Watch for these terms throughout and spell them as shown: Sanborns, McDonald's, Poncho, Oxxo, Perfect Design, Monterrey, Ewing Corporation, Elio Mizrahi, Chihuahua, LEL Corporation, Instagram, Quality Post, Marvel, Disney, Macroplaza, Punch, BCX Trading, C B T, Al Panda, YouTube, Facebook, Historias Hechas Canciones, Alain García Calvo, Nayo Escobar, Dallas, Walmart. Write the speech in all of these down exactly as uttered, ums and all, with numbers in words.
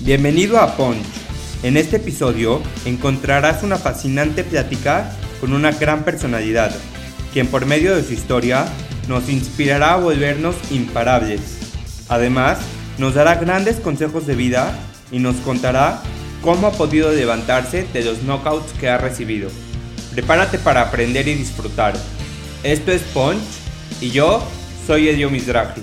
Bienvenido a Punch. En este episodio encontrarás una fascinante plática con una gran personalidad, quien por medio de su historia nos inspirará a volvernos imparables. Además, nos dará grandes consejos de vida y nos contará cómo ha podido levantarse de los knockouts que ha recibido. Prepárate para aprender y disfrutar. Esto es Punch y yo soy Elio Mizrahi.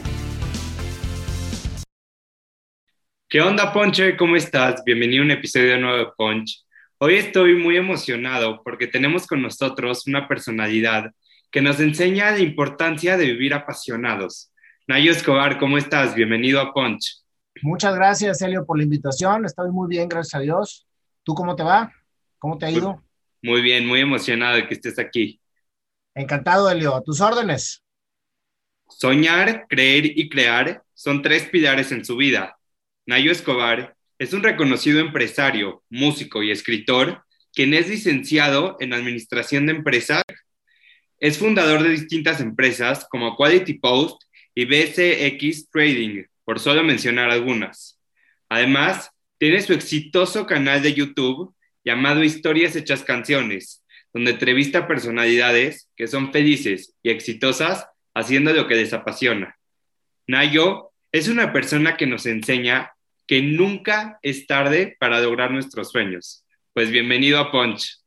¿Qué onda, Poncho? ¿Cómo estás? Bienvenido a un episodio nuevo de Punch. Hoy estoy muy emocionado porque tenemos con nosotros una personalidad que nos enseña la importancia de vivir apasionados. Nayo Escobar, ¿cómo estás? Bienvenido a Punch. Muchas gracias, Elio, por la invitación. Estoy muy bien, gracias a Dios. ¿Tú cómo te va? ¿Cómo te ha ido? Muy bien, muy emocionado de que estés aquí. Encantado, Elio. A tus órdenes. Soñar, creer y crear son tres pilares en su vida. Nayo Escobar es un reconocido empresario, músico y escritor, quien es licenciado en Administración de Empresas. Es fundador de distintas empresas como Quality Post y B C X Trading, por solo mencionar algunas. Además, tiene su exitoso canal de YouTube llamado Historias Hechas Canciones, donde entrevista a personalidades que son felices y exitosas haciendo lo que les apasiona. Nayo es una persona que nos enseña que nunca es tarde para lograr nuestros sueños. Pues bienvenido a Punch.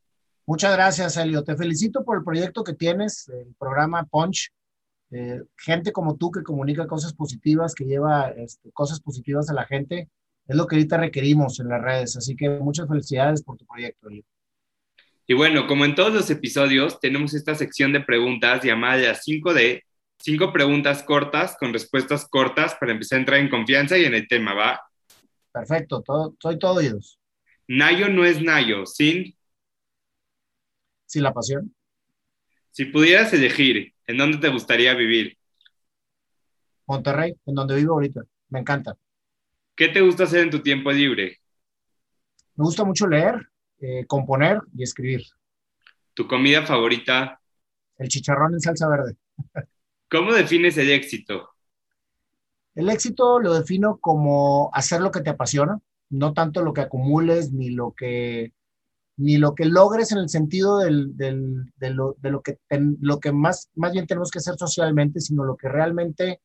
Muchas gracias, Elio. Te felicito por el proyecto que tienes, el programa Punch. Eh, gente como tú que comunica cosas positivas, que lleva este, cosas positivas a la gente, es lo que ahorita requerimos en las redes. Así que muchas felicidades por tu proyecto, Elio. Y bueno, como en todos los episodios, tenemos esta sección de preguntas llamada cinco D, cinco preguntas cortas con respuestas cortas para empezar a entrar en confianza y en el tema, ¿va? Perfecto, todo, soy todo oídos. Nayo no es Nayo, sin... sin la pasión. Si pudieras elegir, ¿en dónde te gustaría vivir? Monterrey, en donde vivo ahorita. Me encanta. ¿Qué te gusta hacer en tu tiempo libre? Me gusta mucho leer, eh, componer y escribir. ¿Tu comida favorita? El chicharrón en salsa verde. ¿Cómo defines el éxito? El éxito lo defino como hacer lo que te apasiona, no tanto lo que acumules ni lo que... ni lo que logres en el sentido del, del, de, lo, de lo que, ten, lo que más, más bien tenemos que hacer socialmente, sino lo que realmente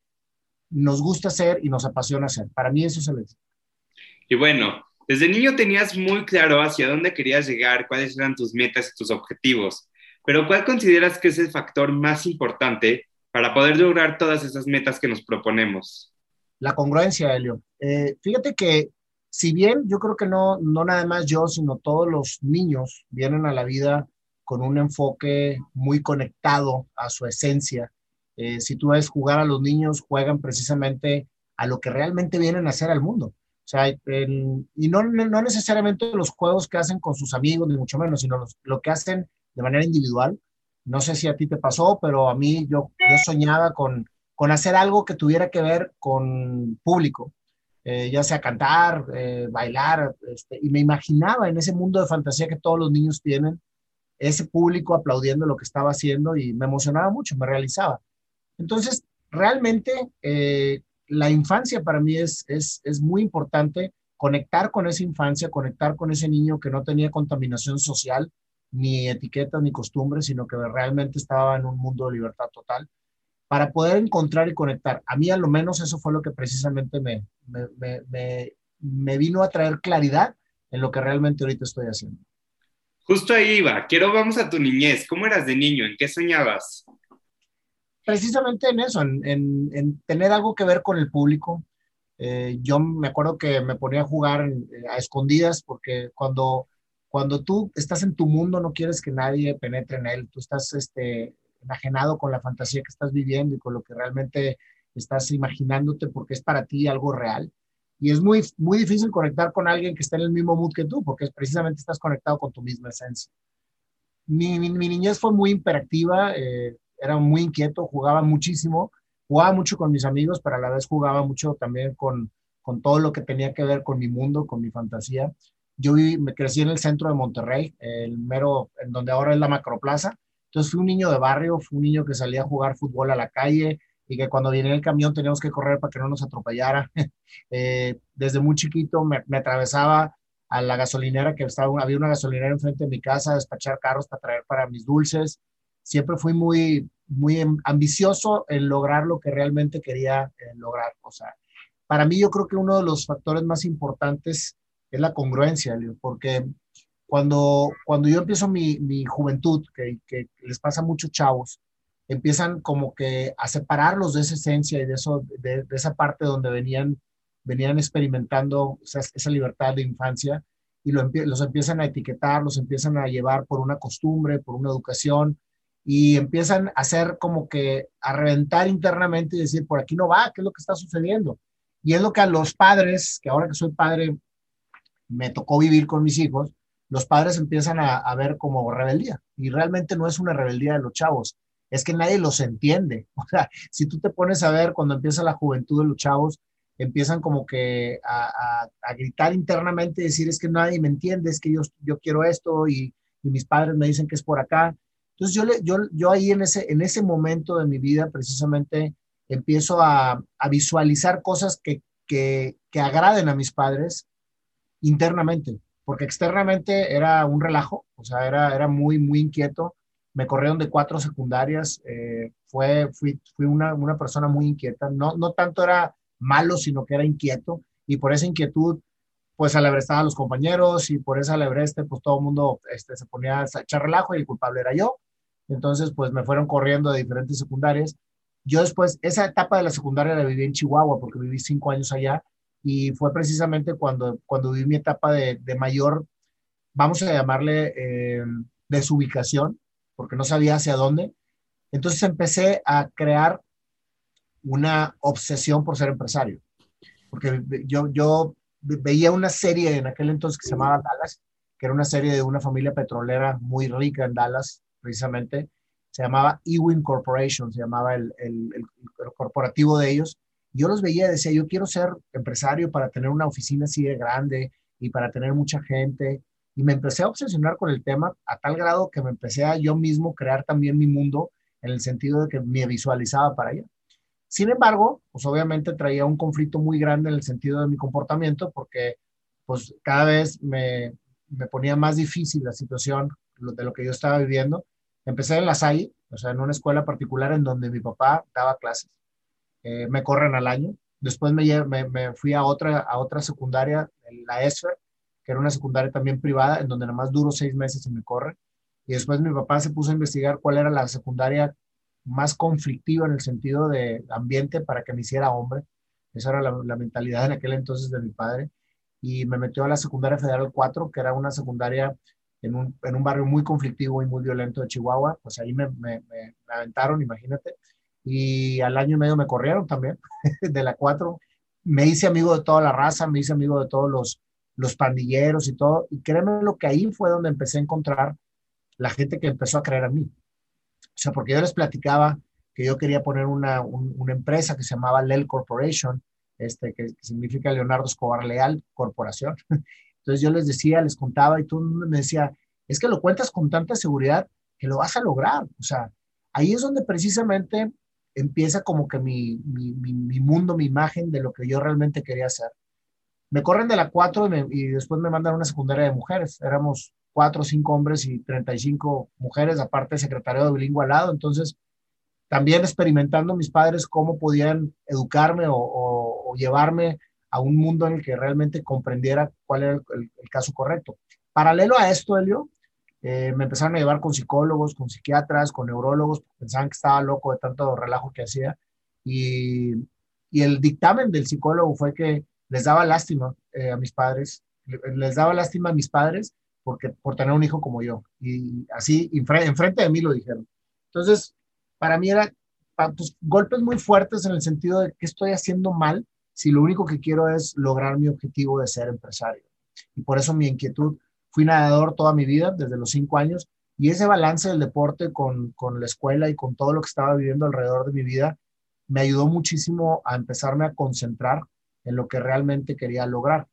nos gusta hacer y nos apasiona hacer. Para mí eso es el éxito. Y bueno, desde niño tenías muy claro hacia dónde querías llegar, cuáles eran tus metas y tus objetivos, pero ¿cuál consideras que es el factor más importante para poder lograr todas esas metas que nos proponemos? La congruencia, Elio. Eh, fíjate que si bien yo creo que no, no nada más yo, sino todos los niños vienen a la vida con un enfoque muy conectado a su esencia. Eh, si tú ves jugar a los niños, juegan precisamente a lo que realmente vienen a hacer al mundo. O sea, el, y no, no necesariamente los juegos que hacen con sus amigos, ni mucho menos, sino los, lo que hacen de manera individual. No sé si a ti te pasó, pero a mí yo, yo soñaba con, con hacer algo que tuviera que ver con público. Eh, ya sea cantar, eh, bailar, este, y me imaginaba en ese mundo de fantasía que todos los niños tienen, ese público aplaudiendo lo que estaba haciendo y me emocionaba mucho, me realizaba. Entonces, realmente eh, la infancia para mí es, es, es muy importante, conectar con esa infancia, conectar con ese niño que no tenía contaminación social, ni etiquetas, ni costumbres, sino que realmente estaba en un mundo de libertad total, para poder encontrar y conectar. A mí, a lo menos, eso fue lo que precisamente me, me, me, me, me vino a traer claridad en lo que realmente ahorita estoy haciendo. Justo ahí iba. Quiero, vamos a tu niñez. ¿Cómo eras de niño? ¿En qué soñabas? Precisamente en eso, en, en, en tener algo que ver con el público. Eh, yo me acuerdo que me ponía a jugar a escondidas, porque cuando, cuando tú estás en tu mundo, no quieres que nadie penetre en él. Tú estás... este enajenado con la fantasía que estás viviendo y con lo que realmente estás imaginándote, porque es para ti algo real. Y es muy, muy difícil conectar con alguien que está en el mismo mood que tú, porque precisamente estás conectado con tu misma esencia. Mi, mi, mi niñez fue muy hiperactiva, eh, era muy inquieto, jugaba muchísimo, jugaba mucho con mis amigos, pero a la vez jugaba mucho también con, con todo lo que tenía que ver con mi mundo, con mi fantasía. Yo viví, me crecí en el centro de Monterrey, el mero, en donde ahora es la Macroplaza. Entonces fui un niño de barrio, fui un niño que salía a jugar fútbol a la calle, y que cuando venía el camión teníamos que correr para que no nos atropellara. eh, desde muy chiquito me, me atravesaba a la gasolinera, que estaba, había una gasolinera enfrente de mi casa, a despachar carros para traer para mis dulces. Siempre fui muy, muy ambicioso en lograr lo que realmente quería eh, lograr. O sea, para mí yo creo que uno de los factores más importantes es la congruencia, Leo, porque cuando, cuando yo empiezo mi, mi juventud, que, que les pasa a muchos chavos, empiezan como que a separarlos de esa esencia y de, eso, de, de esa parte donde venían, venían experimentando esa, esa libertad de infancia, y lo, los empiezan a etiquetar, los empiezan a llevar por una costumbre, por una educación, y empiezan a hacer como que a reventar internamente y decir, por aquí no va, ¿qué es lo que está sucediendo? Y es lo que a los padres, que ahora que soy padre, me tocó vivir con mis hijos, los padres empiezan a, a ver como rebeldía, y realmente no es una rebeldía de los chavos, es que nadie los entiende. O sea, si tú te pones a ver cuando empieza la juventud de los chavos, empiezan como que a, a, a gritar internamente, decir es que nadie me entiende, es que yo, yo quiero esto y, y mis padres me dicen que es por acá. Entonces yo, le, yo, yo ahí en ese, en ese momento de mi vida precisamente empiezo a, a visualizar cosas que, que, que agraden a mis padres internamente, porque externamente era un relajo, o sea, era, era muy, muy inquieto. Me corrieron de cuatro secundarias, eh, fue, fui, fui una, una persona muy inquieta, no, no tanto era malo, sino que era inquieto, y por esa inquietud, pues alebrestaba a los compañeros, y por esa alebreste, pues todo el mundo este, se ponía a echar relajo, y el culpable era yo. Entonces, pues me fueron corriendo de diferentes secundarias. Yo después, esa etapa de la secundaria la viví en Chihuahua, porque viví cinco años allá, y fue precisamente cuando, cuando viví mi etapa de, de mayor, vamos a llamarle eh, desubicación, porque no sabía hacia dónde. Entonces empecé a crear una obsesión por ser empresario, porque yo, yo veía una serie en aquel entonces que se llamaba Dallas, que era una serie de una familia petrolera muy rica en Dallas, precisamente, se llamaba Ewing Corporation, se llamaba el, el, el, el corporativo de ellos. Yo los veía y decía, yo quiero ser empresario para tener una oficina así de grande y para tener mucha gente. Y me empecé a obsesionar con el tema a tal grado que me empecé a yo mismo crear también mi mundo en el sentido de que me visualizaba para allá. Sin embargo, pues obviamente traía un conflicto muy grande en el sentido de mi comportamiento porque pues cada vez me, me ponía más difícil la situación de lo que yo estaba viviendo. Empecé en la S A I, o sea, en una escuela particular en donde mi papá daba clases. Eh, me corren al año, después me, me, me fui a otra, a otra secundaria, la E S F E R, que era una secundaria también privada, en donde nada más duró seis meses y me corren, y después mi papá se puso a investigar cuál era la secundaria más conflictiva en el sentido de ambiente para que me hiciera hombre. Esa era la, la mentalidad en aquel entonces de mi padre, y me metió a la secundaria federal cuatro, que era una secundaria en un, en un barrio muy conflictivo y muy violento de Chihuahua. Pues ahí me, me, me, me aventaron, imagínate. Y al año y medio me corrieron también, de la cuatro. Me hice amigo de toda la raza, me hice amigo de todos los, los pandilleros y todo. Y créeme lo que ahí fue donde empecé a encontrar la gente que empezó a creer en mí. O sea, porque yo les platicaba que yo quería poner una, un, una empresa que se llamaba L E L Corporation, este, que, que significa Leonardo Escobar Leal Corporación. Entonces yo les decía, les contaba, y todo el mundo me decía, es que lo cuentas con tanta seguridad que lo vas a lograr. O sea, ahí es donde precisamente empieza como que mi, mi, mi, mi mundo, mi imagen de lo que yo realmente quería hacer. Me corren de la cuatro y, me, y después me mandan a una secundaria de mujeres. Éramos cuatro o cinco hombres y treinta y cinco mujeres, aparte secretario de bilingüe al lado. Entonces, también experimentando mis padres cómo podían educarme o, o, o llevarme a un mundo en el que realmente comprendiera cuál era el, el, el caso correcto. Paralelo a esto, Elio, Eh, me empezaron a llevar con psicólogos, con psiquiatras, con neurólogos, pensaban que estaba loco de tanto relajo que hacía, y, y el dictamen del psicólogo fue que les daba lástima eh, a mis padres, les daba lástima a mis padres porque, por tener un hijo como yo, y así enfrente de mí lo dijeron. Entonces, para mí era pues, golpes muy fuertes en el sentido de que estoy haciendo mal si lo único que quiero es lograr mi objetivo de ser empresario, y por eso mi inquietud. Fui nadador toda mi vida, desde los cinco años, y ese balance del deporte con, con la escuela y con todo lo que estaba viviendo alrededor de mi vida me ayudó muchísimo a empezarme a concentrar en lo que realmente quería lograr.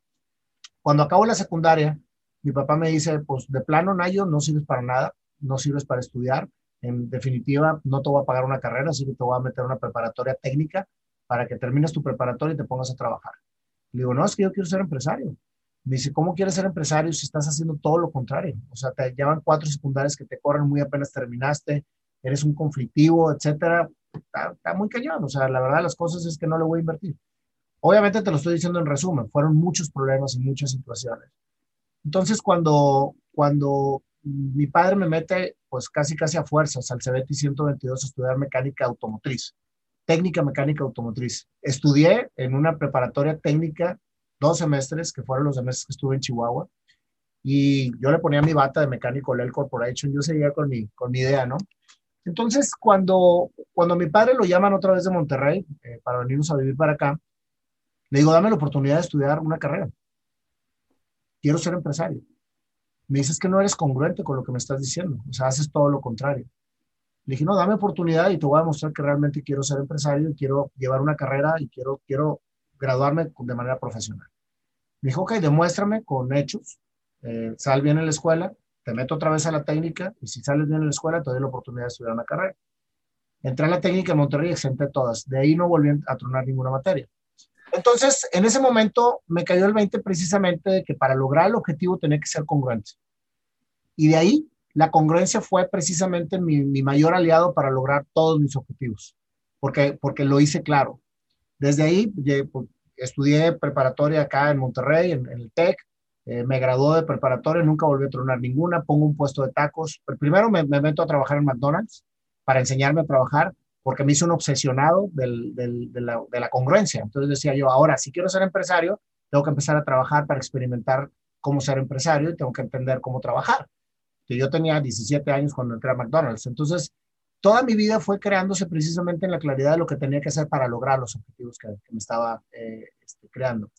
Cuando acabo la secundaria, mi papá me dice, pues de plano, Nayo, no sirves para nada, no sirves para estudiar, En definitiva, no te voy a pagar una carrera, sino que te voy a meter una preparatoria técnica para que termines tu preparatoria y te pongas a trabajar. Le digo, no, es que yo quiero ser empresario. Me dice, ¿cómo quieres ser empresario si estás haciendo todo lo contrario? O sea, te llevan cuatro secundarias que te corren muy apenas terminaste, eres un conflictivo, etcétera. Está, está muy cañón. O sea, la verdad de las cosas es que no le voy a invertir. Obviamente te lo estoy diciendo en resumen. Fueron muchos problemas y muchas situaciones. Entonces, cuando, cuando mi padre me mete, pues casi casi a fuerzas al C B T ciento veintidós a estudiar mecánica automotriz, técnica mecánica automotriz. Estudié en una preparatoria técnica dos semestres, que fueron los semestres que estuve en Chihuahua, y yo le ponía mi bata de mecánico LEL Corporation, yo seguía con mi, con mi idea, ¿no? Entonces, cuando, cuando mi padre lo llaman otra vez de Monterrey, eh, para venirnos a vivir para acá, le digo, dame la oportunidad de estudiar una carrera. Quiero ser empresario. Me dices que no eres congruente con lo que me estás diciendo, o sea, haces todo lo contrario. Le dije, no, dame oportunidad y te voy a demostrar que realmente quiero ser empresario y quiero llevar una carrera y quiero, quiero graduarme de manera profesional. Me dijo, ok, demuéstrame con hechos, eh, sal bien en la escuela, te meto otra vez a la técnica y si sales bien en la escuela te doy la oportunidad de estudiar una carrera. Entré a la técnica en Monterrey y exenté todas. De ahí no volví a tronar ninguna materia. Entonces, en ese momento me cayó el veinte precisamente de que para lograr el objetivo tenía que ser congruente. Y de ahí, la congruencia fue precisamente mi, mi mayor aliado para lograr todos mis objetivos, porque, porque lo hice claro. Desde ahí llegué, pues, estudié preparatoria acá en Monterrey, en, en el TEC, eh, me graduó de preparatoria, nunca volví a tronar ninguna, pongo un puesto de tacos. Pero primero me, me meto a trabajar en McDonald's para enseñarme a trabajar, porque me hice un obsesionado del, del, de, la, de la congruencia. Entonces decía yo, ahora, si quiero ser empresario, tengo que empezar a trabajar para experimentar cómo ser empresario y tengo que entender cómo trabajar. Que yo tenía diecisiete años cuando entré a McDonald's. Entonces, toda mi vida fue creándose precisamente en la claridad de lo que tenía que hacer para lograr los objetivos que, que me estaba eh, este, creando.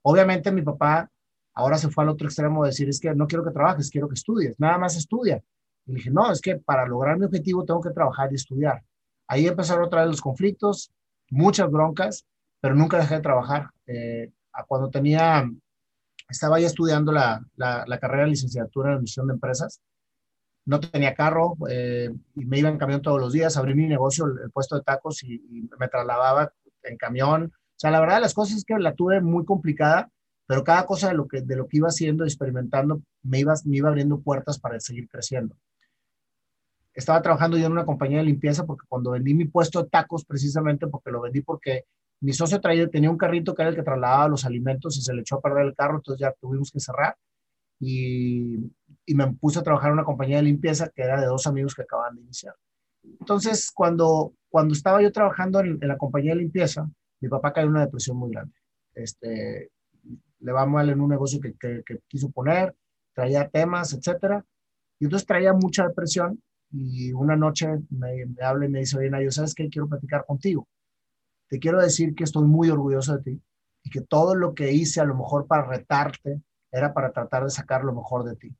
Obviamente, mi papá ahora se fue al otro extremo de decir, es que no quiero que trabajes, quiero que estudies, nada más estudia. Y dije, no, es que para lograr mi objetivo tengo que trabajar y estudiar. Ahí empezaron otra vez los conflictos, muchas broncas, pero nunca dejé de trabajar. Eh, cuando tenía, estaba ya estudiando la, la, la carrera de licenciatura en administración de empresas, no tenía carro eh, y me iba en camión todos los días, abrí mi negocio, el, el puesto de tacos y, y me trasladaba en camión. O sea, la verdad de las cosas es que la tuve muy complicada, pero cada cosa de lo que, de lo que iba haciendo, experimentando, me iba, me iba abriendo puertas para seguir creciendo. Estaba trabajando yo en una compañía de limpieza porque cuando vendí mi puesto de tacos, precisamente porque lo vendí porque mi socio traía, tenía un carrito que era el que trasladaba los alimentos y se le echó a perder el carro, entonces ya tuvimos que cerrar y, y me puse a trabajar en una compañía de limpieza que era de dos amigos que acababan de iniciar. Entonces, cuando, cuando estaba yo trabajando en, en la compañía de limpieza, mi papá cayó en una depresión muy grande. Este, le va mal en un negocio que, que, que quiso poner, traía temas, etcétera. Y entonces traía mucha depresión. Y una noche me, me habla y me dice, oye, Nayo, ¿sabes qué? Quiero platicar contigo. Te quiero decir que estoy muy orgulloso de ti y que todo lo que hice a lo mejor para retarte era para tratar de sacar lo mejor de ti.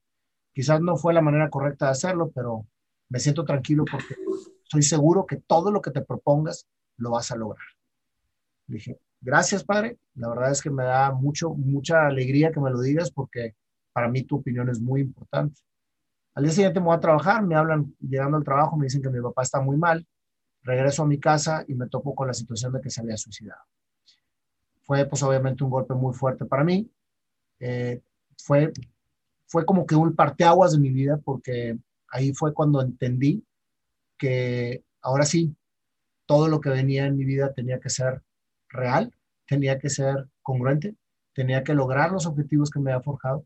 Quizás no fue la manera correcta de hacerlo, pero me siento tranquilo porque estoy seguro que todo lo que te propongas lo vas a lograr. Dije, gracias, padre. La verdad es que me da mucho, mucha alegría que me lo digas porque para mí tu opinión es muy importante. Al día siguiente me voy a trabajar, me hablan llegando al trabajo, me dicen que mi papá está muy mal, regreso a mi casa y me topo con la situación de que se había suicidado. Fue pues obviamente un golpe muy fuerte para mí, eh, fue, fue como que un parteaguas de mi vida porque ahí fue cuando entendí que ahora sí, todo lo que venía en mi vida tenía que ser real, tenía que ser congruente, tenía que lograr los objetivos que me había forjado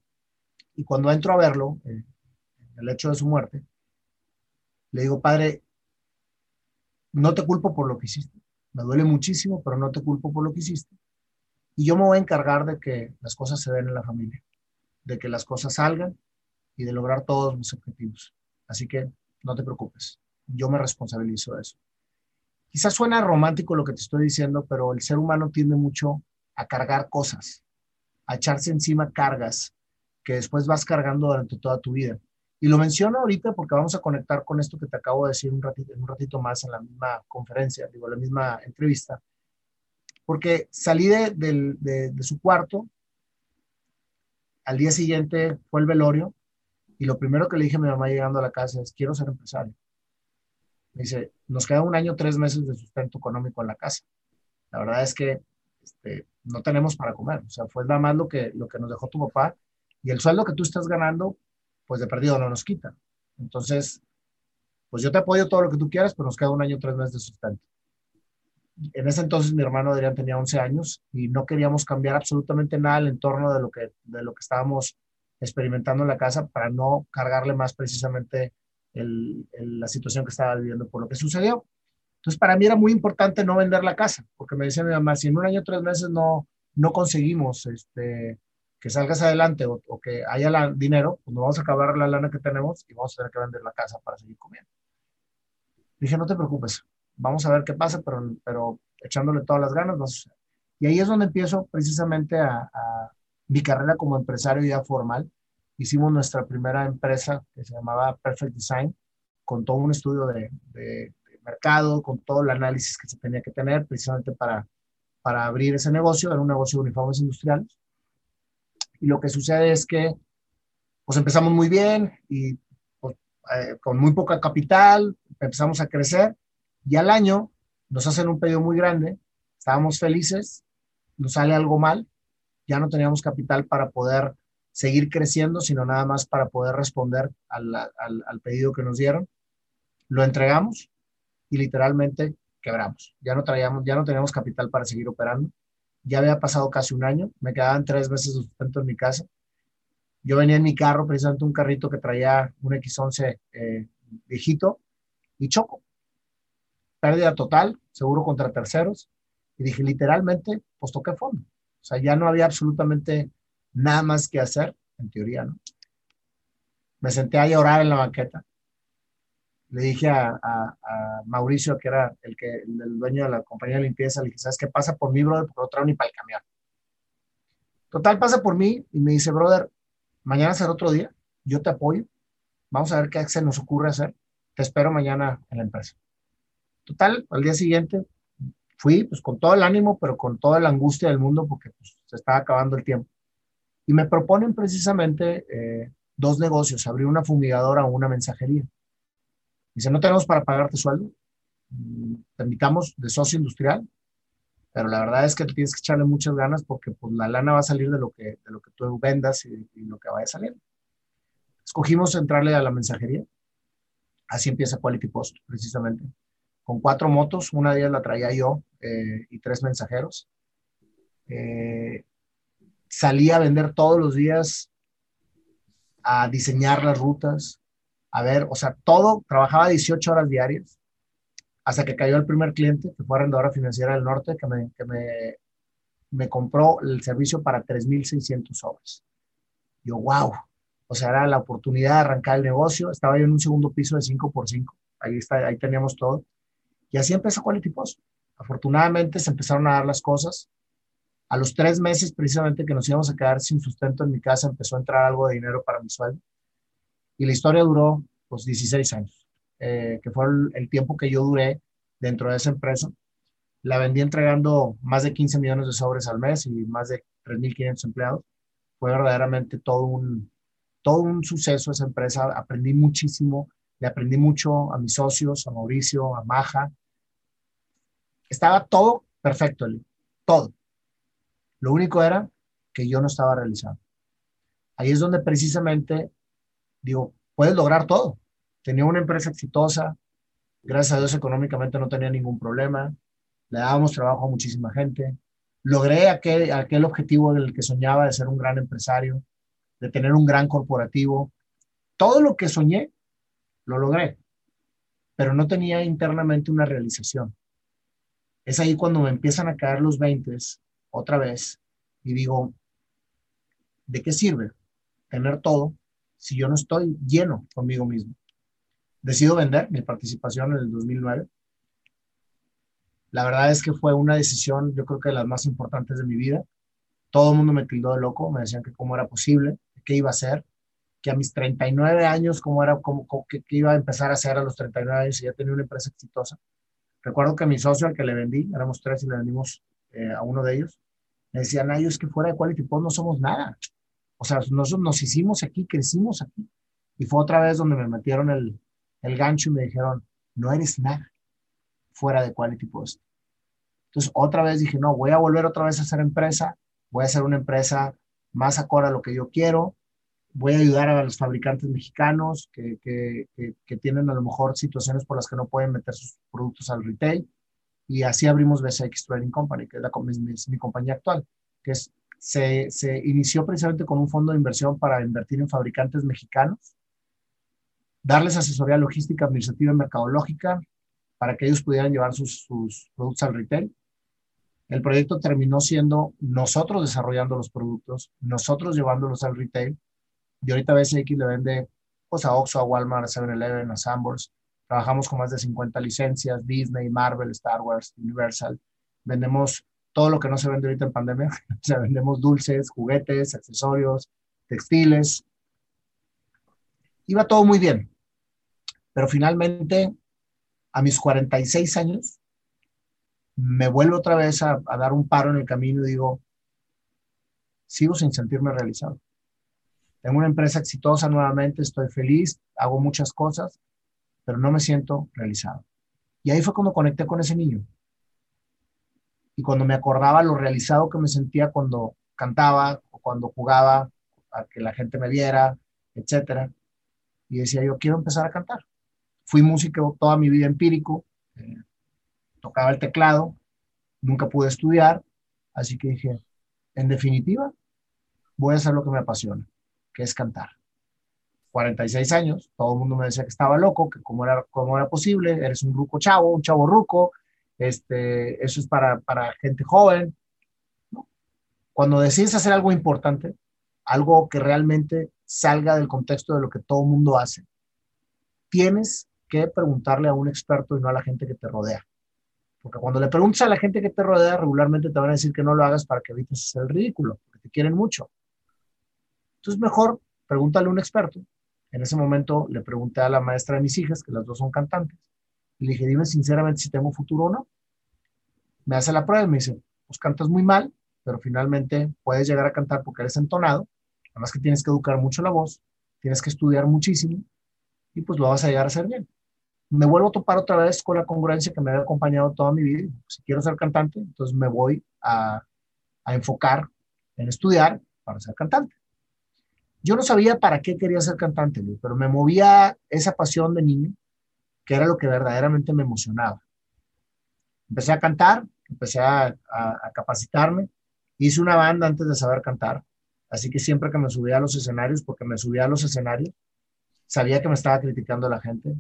y cuando entro a verlo, eh, el hecho de su muerte, le digo, padre, no te culpo por lo que hiciste, me duele muchísimo, pero no te culpo por lo que hiciste, y yo me voy a encargar de que las cosas se den en la familia, de que las cosas salgan y de lograr todos mis objetivos, así que no te preocupes, yo me responsabilizo de eso. Quizás suena romántico lo que te estoy diciendo, pero el ser humano tiende mucho a cargar cosas, a echarse encima cargas que después vas cargando durante toda tu vida. Y lo menciono ahorita porque vamos a conectar con esto que te acabo de decir un ratito, un ratito más en la misma conferencia, digo, la misma entrevista. Porque salí de, de, de, de su cuarto, al día siguiente fue el velorio, y lo primero que le dije a mi mamá llegando a la casa es, quiero ser empresario. dice, nos queda un año, tres meses de sustento económico en la casa. La verdad es que este, no tenemos para comer. O sea, fue nada más lo que, lo que nos dejó tu papá. Y el sueldo que tú estás ganando, pues de perdido no nos quita. Entonces, pues yo te apoyo todo lo que tú quieras, pero nos queda un año, tres meses de sustento. En ese entonces mi hermano Adrián tenía once años y no queríamos cambiar absolutamente nada el entorno de lo que, de lo que estábamos experimentando en la casa para no cargarle más precisamente el, el, la situación que estaba viviendo por lo que sucedió. Entonces para mí era muy importante no vender la casa, porque me decía mi mamá, si en un año o tres meses no, no conseguimos este, que salgas adelante o, o que haya la, dinero, pues nos vamos a acabar la lana que tenemos y vamos a tener que vender la casa para seguir comiendo. Dije, no te preocupes. Vamos a ver qué pasa, pero, pero echándole todas las ganas. Vas a... Y ahí es donde empiezo precisamente a, a mi carrera como empresario ya formal. Hicimos nuestra primera empresa que se llamaba Perfect Design, con todo un estudio de, de, de mercado, con todo el análisis que se tenía que tener precisamente para, para abrir ese negocio. Era un negocio de uniformes industriales. Y lo que sucede es que pues empezamos muy bien y pues, eh, con muy poca capital empezamos a crecer. Y al año nos hacen un pedido muy grande, estábamos felices, nos sale algo mal, ya no teníamos capital para poder seguir creciendo, sino nada más para poder responder al, al, al pedido que nos dieron. Lo entregamos y literalmente quebramos. Ya no, traíamos, ya no teníamos capital para seguir operando. Ya había pasado casi un año, me quedaban tres meses de sustento en mi casa. Yo venía en mi carro, precisamente un carrito que traía un equis once eh, viejito, y choco. Pérdida total, seguro contra terceros, y dije, literalmente, pues toqué fondo. O sea, ya no había absolutamente nada más que hacer, en teoría, ¿no? Me senté a llorar en la banqueta. Le dije a, a, a Mauricio, que era el, que, el dueño de la compañía de limpieza, le dije, ¿sabes qué pasa por mí, brother? Porque no traigo ni para el camión. Total, pasa por mí y me dice, brother, mañana será otro día, yo te apoyo, vamos a ver qué se nos ocurre hacer, te espero mañana en la empresa. Total, al día siguiente fui pues con todo el ánimo, pero con toda la angustia del mundo porque pues, se estaba acabando el tiempo. Y me proponen precisamente eh, dos negocios, abrir una fumigadora o una mensajería. Dice, no tenemos para pagarte sueldo, te invitamos de socio industrial, pero la verdad es que tienes que echarle muchas ganas porque pues, la lana va a salir de lo que, de lo que tú vendas y, y lo que vaya saliendo. Escogimos entrarle a la mensajería. Así empieza Quality Post, precisamente. Con cuatro motos, una de ellas la traía yo eh, y tres mensajeros. Eh, salí a vender todos los días, a diseñar las rutas, a ver, o sea, todo, trabajaba dieciocho horas diarias, hasta que cayó el primer cliente, que fue Arrendadora Financiera del Norte, que me, que me, me compró el servicio para tres mil seiscientas obras. Yo, wow, o sea, era la oportunidad de arrancar el negocio, estaba yo en un segundo piso de cinco por cinco, ahí, está, ahí teníamos todo. Y así empezó Quality Post. Afortunadamente se empezaron a dar las cosas. A los tres meses precisamente que nos íbamos a quedar sin sustento en mi casa, empezó a entrar algo de dinero para mi sueldo. Y la historia duró pues dieciséis años, eh, que fue el, el tiempo que yo duré dentro de esa empresa. La vendí entregando más de quince millones de sobres al mes y más de tres mil quinientos empleados. Fue verdaderamente todo un, todo un suceso esa empresa. Aprendí muchísimo, le aprendí mucho a mis socios, a Mauricio, a Maja. Estaba todo perfecto, todo. Lo único era que yo no estaba realizando. Ahí es donde precisamente, digo, puedes lograr todo. Tenía una empresa exitosa, gracias a Dios económicamente no tenía ningún problema, le dábamos trabajo a muchísima gente, logré aquel, aquel objetivo en el que soñaba de ser un gran empresario, de tener un gran corporativo. Todo lo que soñé, lo logré, pero no tenía internamente una realización. Es ahí cuando me empiezan a caer los veintes otra vez y digo, ¿de qué sirve tener todo si yo no estoy lleno conmigo mismo? Decido vender mi participación en el dos mil nueve. La verdad es que fue una decisión, yo creo que de las más importantes de mi vida. Todo el mundo me tildó de loco, me decían que cómo era posible, qué iba a hacer, que a mis treinta y nueve años, cómo era, cómo, cómo, qué, qué iba a empezar a hacer a los treinta y nueve años si ya tenía una empresa exitosa. Recuerdo que mi socio, al que le vendí, éramos tres y le vendimos eh, a uno de ellos, me decían, ay, es que fuera de Quality Post no somos nada. O sea, nosotros nos hicimos aquí, crecimos aquí. Y fue otra vez donde me metieron el, el gancho y me dijeron, no eres nada fuera de Quality Post. Entonces, otra vez dije, no, voy a volver otra vez a hacer empresa, voy a hacer una empresa más acorde a lo que yo quiero, voy a ayudar a los fabricantes mexicanos que, que, que, que tienen a lo mejor situaciones por las que no pueden meter sus productos al retail, y así abrimos B C X Trading Company, que es, la, es mi compañía actual, que es, se, se inició precisamente con un fondo de inversión para invertir en fabricantes mexicanos, darles asesoría logística, administrativa y mercadológica, para que ellos pudieran llevar sus, sus productos al retail. El proyecto terminó siendo nosotros desarrollando los productos, nosotros llevándolos al retail, y ahorita B C X le vende pues, a Oxxo, a Walmart, a seven eleven, a Sanborns. Trabajamos con más de cincuenta licencias, Disney, Marvel, Star Wars, Universal. Vendemos todo lo que no se vende ahorita en pandemia. O sea, vendemos dulces, juguetes, accesorios, textiles. Iba todo muy bien. Pero finalmente, a mis cuarenta y seis años, me vuelvo otra vez a, a dar un paro en el camino y digo, sigo sin sentirme realizado. Tengo una empresa exitosa nuevamente, estoy feliz, hago muchas cosas, pero no me siento realizado. Y ahí fue cuando conecté con ese niño. Y cuando me acordaba lo realizado que me sentía cuando cantaba, o cuando jugaba, a que la gente me viera, etcétera. Y decía, yo quiero empezar a cantar. Fui músico toda mi vida empírico, eh, tocaba el teclado, nunca pude estudiar, así que dije, en definitiva, voy a hacer lo que me apasiona, que es cantar. cuarenta y seis años, todo el mundo me decía que estaba loco, que cómo era, cómo era posible, eres un ruco chavo, un chavo ruco, este, eso es para, para gente joven, ¿no? Cuando decides hacer algo importante, algo que realmente salga del contexto de lo que todo el mundo hace, tienes que preguntarle a un experto y no a la gente que te rodea. Porque cuando le preguntas a la gente que te rodea, regularmente te van a decir que no lo hagas para que evites hacer el ridículo, porque te quieren mucho. Entonces mejor pregúntale a un experto. En ese momento le pregunté a la maestra de mis hijas, que las dos son cantantes, y le dije, dime sinceramente si tengo futuro o no. Me hace la prueba y me dice, pues cantas muy mal, pero finalmente puedes llegar a cantar porque eres entonado, además que tienes que educar mucho la voz, tienes que estudiar muchísimo, y pues lo vas a llegar a hacer bien. Me vuelvo a topar otra vez con la congruencia que me había acompañado toda mi vida. Si quiero ser cantante, entonces me voy a, a enfocar en estudiar para ser cantante. Yo no sabía para qué quería ser cantante, pero me movía esa pasión de niño, que era lo que verdaderamente me emocionaba. Empecé a cantar, empecé a, a, a capacitarme, hice una banda antes de saber cantar, así que siempre que me subía a los escenarios, porque me subía a los escenarios, sabía que me estaba criticando la gente,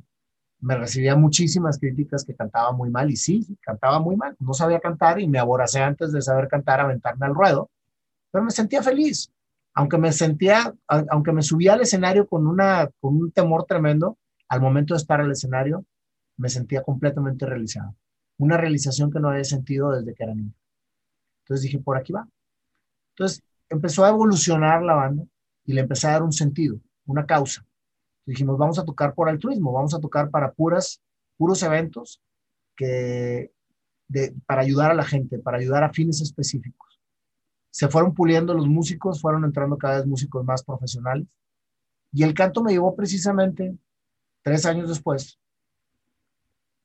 me recibía muchísimas críticas que cantaba muy mal, y sí, cantaba muy mal, no sabía cantar, y me aboracé antes de saber cantar, aventarme al ruedo, pero me sentía feliz. Aunque me sentía, aunque me subía al escenario con, una, con un temor tremendo, al momento de estar al escenario, me sentía completamente realizado. Una realización que no había sentido desde que era niño. Entonces dije, por aquí va. Entonces empezó a evolucionar la banda y le empecé a dar un sentido, una causa. Dijimos, vamos a tocar por altruismo, vamos a tocar para puras, puros eventos que, de, para ayudar a la gente, para ayudar a fines específicos. Se fueron puliendo los músicos, fueron entrando cada vez músicos más profesionales. Y el canto me llevó precisamente, tres años después,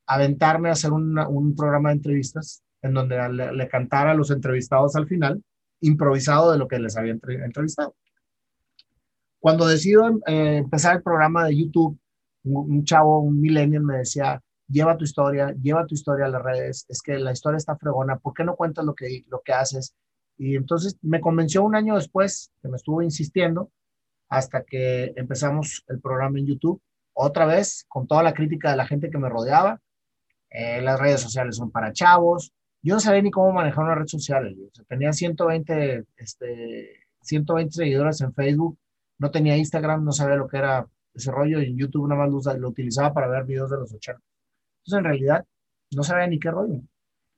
a aventarme a hacer una, un programa de entrevistas en donde le, le cantara a los entrevistados al final, improvisado de lo que les había entre, entrevistado. Cuando decido eh, empezar el programa de YouTube, un, un chavo, un millennial me decía, lleva tu historia, lleva tu historia a las redes, es que la historia está fregona, ¿por qué no cuentas lo que, lo que haces? Y entonces me convenció un año después, que me estuvo insistiendo, hasta que empezamos el programa en YouTube, otra vez, con toda la crítica de la gente que me rodeaba. Eh, las redes sociales son para chavos. Yo no sabía ni cómo manejar una red social. O sea, tenía ciento veinte, este, ciento veinte seguidores en Facebook, no tenía Instagram, no sabía lo que era ese rollo, y en YouTube nada más lo, lo utilizaba para ver videos de los ochenta. Entonces, en realidad, no sabía ni qué rollo.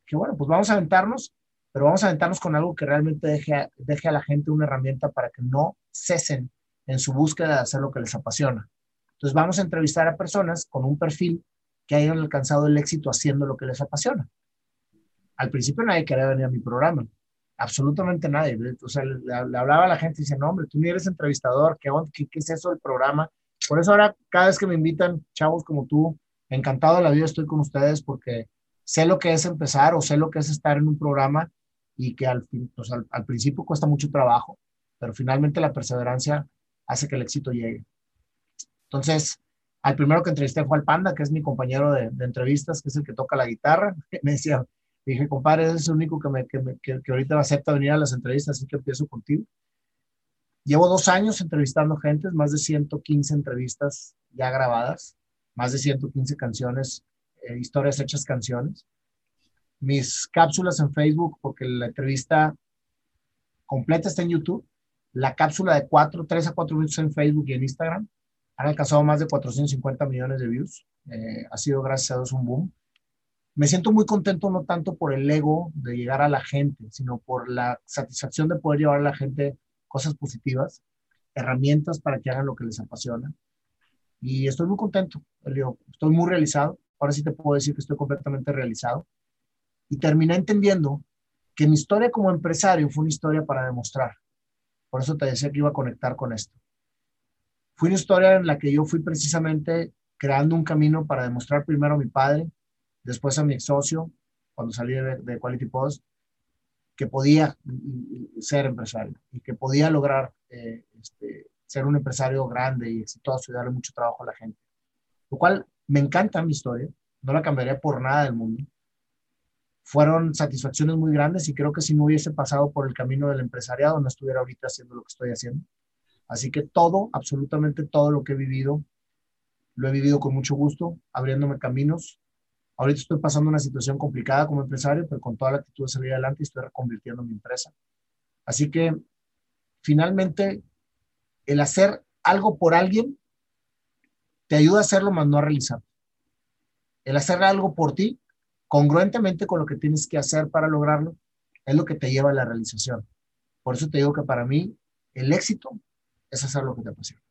Que bueno, pues vamos a aventarnos, pero vamos a aventarnos con algo que realmente deje a, deje a la gente una herramienta para que no cesen en su búsqueda de hacer lo que les apasiona. Entonces vamos a entrevistar a personas con un perfil que hayan alcanzado el éxito haciendo lo que les apasiona. Al principio nadie quería venir a mi programa, absolutamente nadie. O sea, le, le hablaba a la gente y decía, no hombre, tú ni eres entrevistador, ¿qué, qué, qué es eso del programa? Por eso ahora cada vez que me invitan chavos como tú, encantado de la vida estoy con ustedes porque sé lo que es empezar o sé lo que es estar en un programa y que al, pues al, al principio cuesta mucho trabajo, pero finalmente la perseverancia hace que el éxito llegue. Entonces, al primero que entrevisté fue al Panda, que es mi compañero de, de entrevistas, que es el que toca la guitarra. Me decía, dije, compadre, ese es el único que, me, que, me, que, que ahorita acepta venir a las entrevistas, así que empiezo contigo. Llevo dos años entrevistando gente, más de ciento quince entrevistas ya grabadas, más de ciento quince canciones, eh, historias hechas canciones. Mis cápsulas en Facebook, porque la entrevista completa está en YouTube, la cápsula de cuatro, tres a cuatro minutos en Facebook y en Instagram, han alcanzado más de cuatrocientos cincuenta millones de views. Eh, ha sido, gracias a Dios, un boom. Me siento muy contento no tanto por el ego de llegar a la gente, sino por la satisfacción de poder llevar a la gente cosas positivas, herramientas para que hagan lo que les apasiona. Y estoy muy contento, Elio. Estoy muy realizado. Ahora sí te puedo decir que estoy completamente realizado. Y terminé entendiendo que mi historia como empresario fue una historia para demostrar. Por eso te decía que iba a conectar con esto. Fue una historia en la que yo fui precisamente creando un camino para demostrar primero a mi padre, después a mi ex socio, cuando salí de, de Quality Post, que podía ser empresario y que podía lograr eh, este, ser un empresario grande y exitoso y darle mucho trabajo a la gente. Lo cual me encanta mi historia, no la cambiaría por nada del mundo. Fueron satisfacciones muy grandes y creo que si no hubiese pasado por el camino del empresariado no estuviera ahorita haciendo lo que estoy haciendo. Así que todo, absolutamente todo lo que he vivido, lo he vivido con mucho gusto, abriéndome caminos. Ahorita estoy pasando una situación complicada como empresario, pero con toda la actitud de salir adelante estoy reconvirtiendo mi empresa. Así que, finalmente, el hacer algo por alguien te ayuda a hacerlo, más no a realizarlo. El hacer algo por ti, congruentemente con lo que tienes que hacer para lograrlo, es lo que te lleva a la realización. Por eso te digo que para mí, el éxito es hacer lo que te apasiona.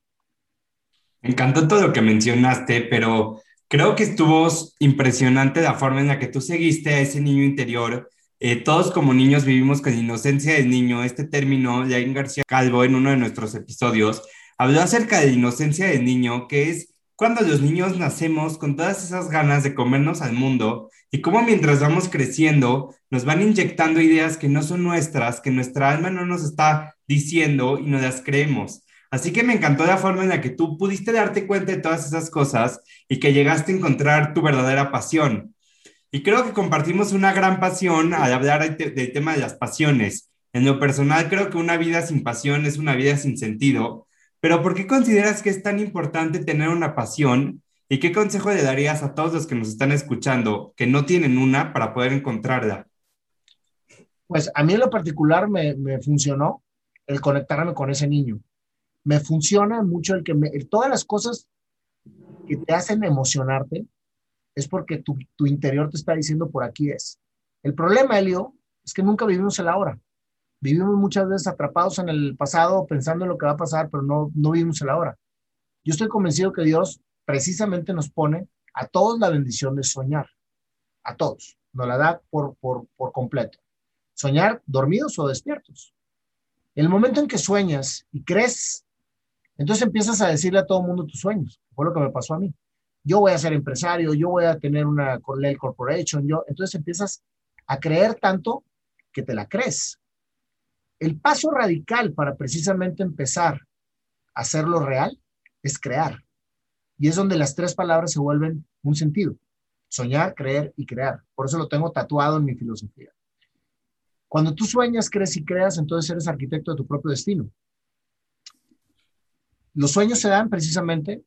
Me encantó todo lo que mencionaste, pero creo que estuvo impresionante la forma en la que tú seguiste a ese niño interior. Eh, todos como niños vivimos con inocencia de niño. Este término, Alain García Calvo, en uno de nuestros episodios, habló acerca de la inocencia de niño, que es cuando los niños nacemos con todas esas ganas de comernos al mundo y cómo mientras vamos creciendo nos van inyectando ideas que no son nuestras, que nuestra alma no nos está diciendo y no las creemos. Así que me encantó la forma en la que tú pudiste darte cuenta de todas esas cosas y que llegaste a encontrar tu verdadera pasión. Y creo que compartimos una gran pasión al hablar del tema de las pasiones. En lo personal, creo que una vida sin pasión es una vida sin sentido. Pero ¿por qué consideras que es tan importante tener una pasión? ¿Y qué consejo le darías a todos los que nos están escuchando que no tienen una para poder encontrarla? Pues a mí en lo particular me, me funcionó el conectarme con ese niño. Me funciona mucho el que me, el, todas las cosas que te hacen emocionarte es porque tu, tu interior te está diciendo por aquí es. El problema, Elio, es que nunca vivimos el ahora. Vivimos muchas veces atrapados en el pasado pensando en lo que va a pasar, pero no, no vivimos el ahora. Yo estoy convencido que Dios precisamente nos pone a todos la bendición de soñar. A todos. Nos la da por, por, por completo. Soñar dormidos o despiertos. El momento en que sueñas y crees, entonces empiezas a decirle a todo el mundo tus sueños. Fue lo que me pasó a mí. Yo voy a ser empresario, yo voy a tener una LEL Corporation. Yo, entonces empiezas a creer tanto que te la crees. El paso radical para precisamente empezar a hacerlo real es crear. Y es donde las tres palabras se vuelven un sentido. Soñar, creer y crear. Por eso lo tengo tatuado en mi filosofía. Cuando tú sueñas, crees y creas, entonces eres arquitecto de tu propio destino. Los sueños se dan precisamente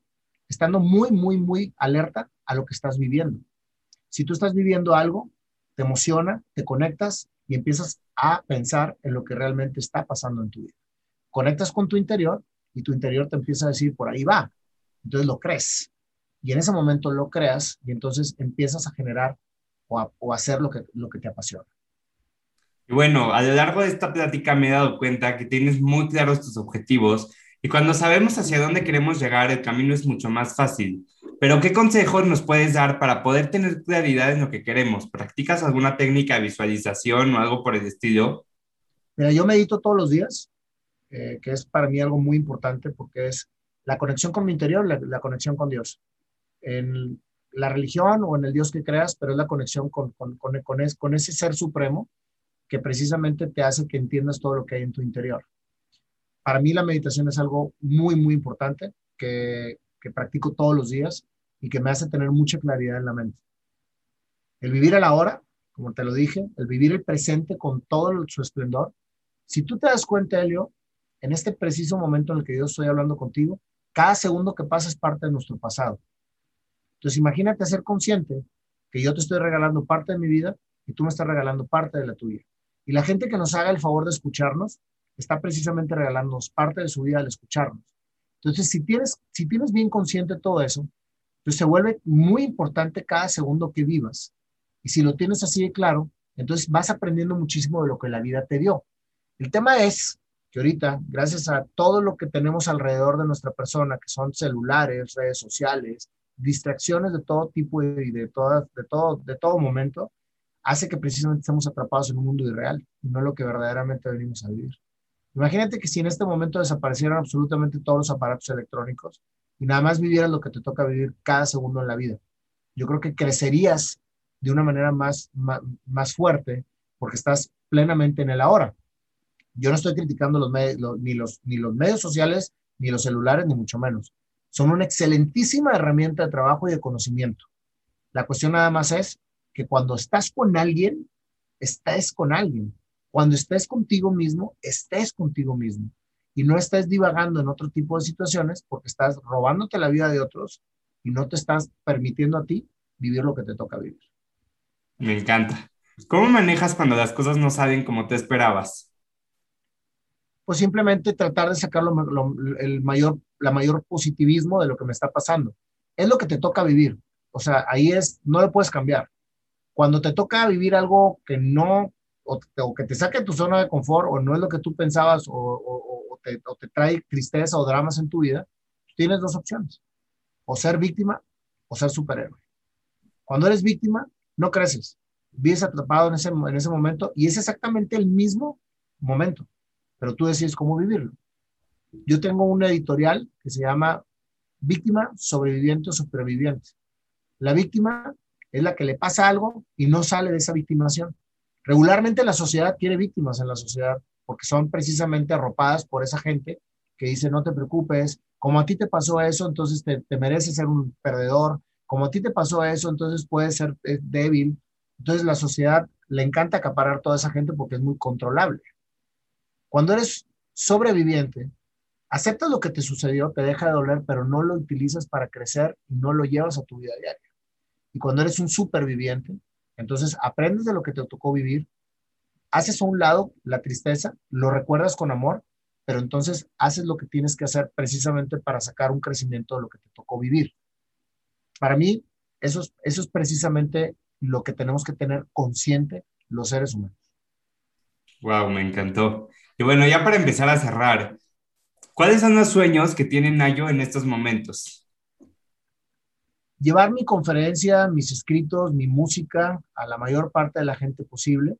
estando muy, muy, muy alerta a lo que estás viviendo. Si tú estás viviendo algo, te emociona, te conectas y empiezas a pensar en lo que realmente está pasando en tu vida. Conectas con tu interior y tu interior te empieza a decir, por ahí va. Entonces lo crees. Y en ese momento lo creas y entonces empiezas a generar o a, o a hacer lo que, lo que te apasiona. Y bueno, a lo largo de esta plática me he dado cuenta que tienes muy claros tus objetivos y cuando sabemos hacia dónde queremos llegar, el camino es mucho más fácil. Pero, ¿qué consejos nos puedes dar para poder tener claridad en lo que queremos? ¿Practicas alguna técnica de visualización o algo por el estilo? Mira, yo medito todos los días, eh, que es para mí algo muy importante porque es la conexión con mi interior, la, la conexión con Dios. En la religión o en el Dios que creas, pero es la conexión con, con, con, con, es, con ese ser supremo que precisamente te hace que entiendas todo lo que hay en tu interior. Para mí la meditación es algo muy, muy importante que, que practico todos los días y que me hace tener mucha claridad en la mente. El vivir a la hora, como te lo dije, el vivir el presente con todo su esplendor. Si tú te das cuenta, Elio, en este preciso momento en el que yo estoy hablando contigo, cada segundo que pasa es parte de nuestro pasado. Entonces imagínate ser consciente que yo te estoy regalando parte de mi vida y tú me estás regalando parte de la tuya. Y la gente que nos haga el favor de escucharnos está precisamente regalándonos parte de su vida al escucharnos. Entonces, si tienes, si tienes bien consciente todo eso, pues se vuelve muy importante cada segundo que vivas. Y si lo tienes así de claro, entonces vas aprendiendo muchísimo de lo que la vida te dio. El tema es que ahorita, gracias a todo lo que tenemos alrededor de nuestra persona, que son celulares, redes sociales, distracciones de todo tipo y de, todas, de, todo, de todo momento, hace que precisamente estemos atrapados en un mundo irreal, y no lo que verdaderamente venimos a vivir. Imagínate que si en este momento desaparecieran absolutamente todos los aparatos electrónicos y nada más vivieras lo que te toca vivir cada segundo en la vida. Yo creo que crecerías de una manera más, más, más fuerte porque estás plenamente en el ahora. Yo no estoy criticando los medios, los, ni, los, ni los medios sociales, ni los celulares, ni mucho menos. Son una excelentísima herramienta de trabajo y de conocimiento. La cuestión nada más es que cuando estás con alguien, estás con alguien. Cuando estés contigo mismo, estés contigo mismo. Y no estés divagando en otro tipo de situaciones porque estás robándote la vida de otros y no te estás permitiendo a ti vivir lo que te toca vivir. Me encanta. ¿Cómo manejas cuando las cosas no salen como te esperabas? Pues simplemente tratar de sacar lo, lo, el mayor, la mayor positivismo de lo que me está pasando. Es lo que te toca vivir. O sea, ahí es, no lo puedes cambiar. Cuando te toca vivir algo que no... O, te, o que te saque de tu zona de confort, o no es lo que tú pensabas, o, o, o, te, o te trae tristeza o dramas en tu vida, tienes dos opciones: o ser víctima o ser superhéroe. Cuando eres víctima, no creces, vives atrapado en ese, en ese momento, y es exactamente el mismo momento, pero tú decides cómo vivirlo. Yo tengo un editorial que se llama Víctima, Sobreviviente o Superviviente. La víctima es la que le pasa algo y no sale de esa victimización. Regularmente la sociedad quiere víctimas en la sociedad porque son precisamente arropadas por esa gente que dice: no te preocupes, como a ti te pasó eso, entonces te, te mereces ser un perdedor, como a ti te pasó eso, entonces puedes ser débil. Entonces la sociedad le encanta acaparar toda esa gente porque es muy controlable. Cuando eres sobreviviente, aceptas lo que te sucedió, te deja de doler, pero no lo utilizas para crecer y no lo llevas a tu vida diaria. Y cuando eres un superviviente, entonces aprendes de lo que te tocó vivir, haces a un lado la tristeza, lo recuerdas con amor, pero entonces haces lo que tienes que hacer precisamente para sacar un crecimiento de lo que te tocó vivir. Para mí, eso es, eso es precisamente lo que tenemos que tener consciente los seres humanos. Wow, me encantó. Y bueno, ya para empezar a cerrar, ¿cuáles son los sueños que tiene Nayo en estos momentos? Llevar mi conferencia, mis escritos, mi música a la mayor parte de la gente posible,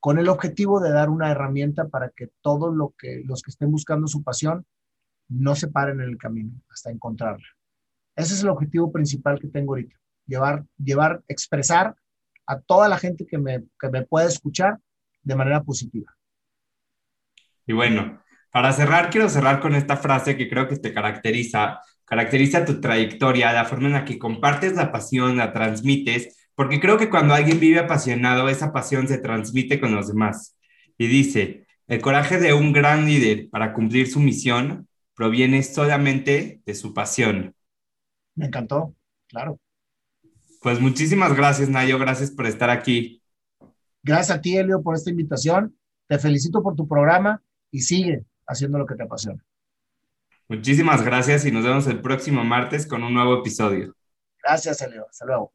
con el objetivo de dar una herramienta para que todos lo que, los que estén buscando su pasión no se paren en el camino hasta encontrarla. Ese es el objetivo principal que tengo ahorita, llevar, llevar expresar a toda la gente que me, que me pueda escuchar de manera positiva. Y bueno, para cerrar, quiero cerrar con esta frase que creo que te caracteriza, caracteriza tu trayectoria, la forma en la que compartes la pasión, la transmites, porque creo que cuando alguien vive apasionado, esa pasión se transmite con los demás. Y dice: el coraje de un gran líder para cumplir su misión proviene solamente de su pasión. Me encantó, claro. Pues muchísimas gracias, Nayo, gracias por estar aquí. Gracias a ti, Elio, por esta invitación. Te felicito por tu programa y sigue haciendo lo que te apasiona. Muchísimas gracias y nos vemos el próximo martes con un nuevo episodio. Gracias, Elio. Hasta luego.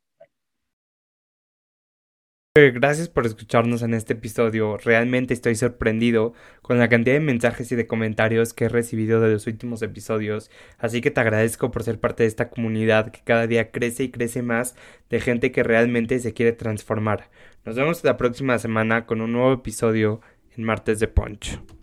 Bye. Gracias por escucharnos en este episodio. Realmente estoy sorprendido con la cantidad de mensajes y de comentarios que he recibido de los últimos episodios. Así que te agradezco por ser parte de esta comunidad que cada día crece y crece más de gente que realmente se quiere transformar. Nos vemos la próxima semana con un nuevo episodio en Martes de Punch.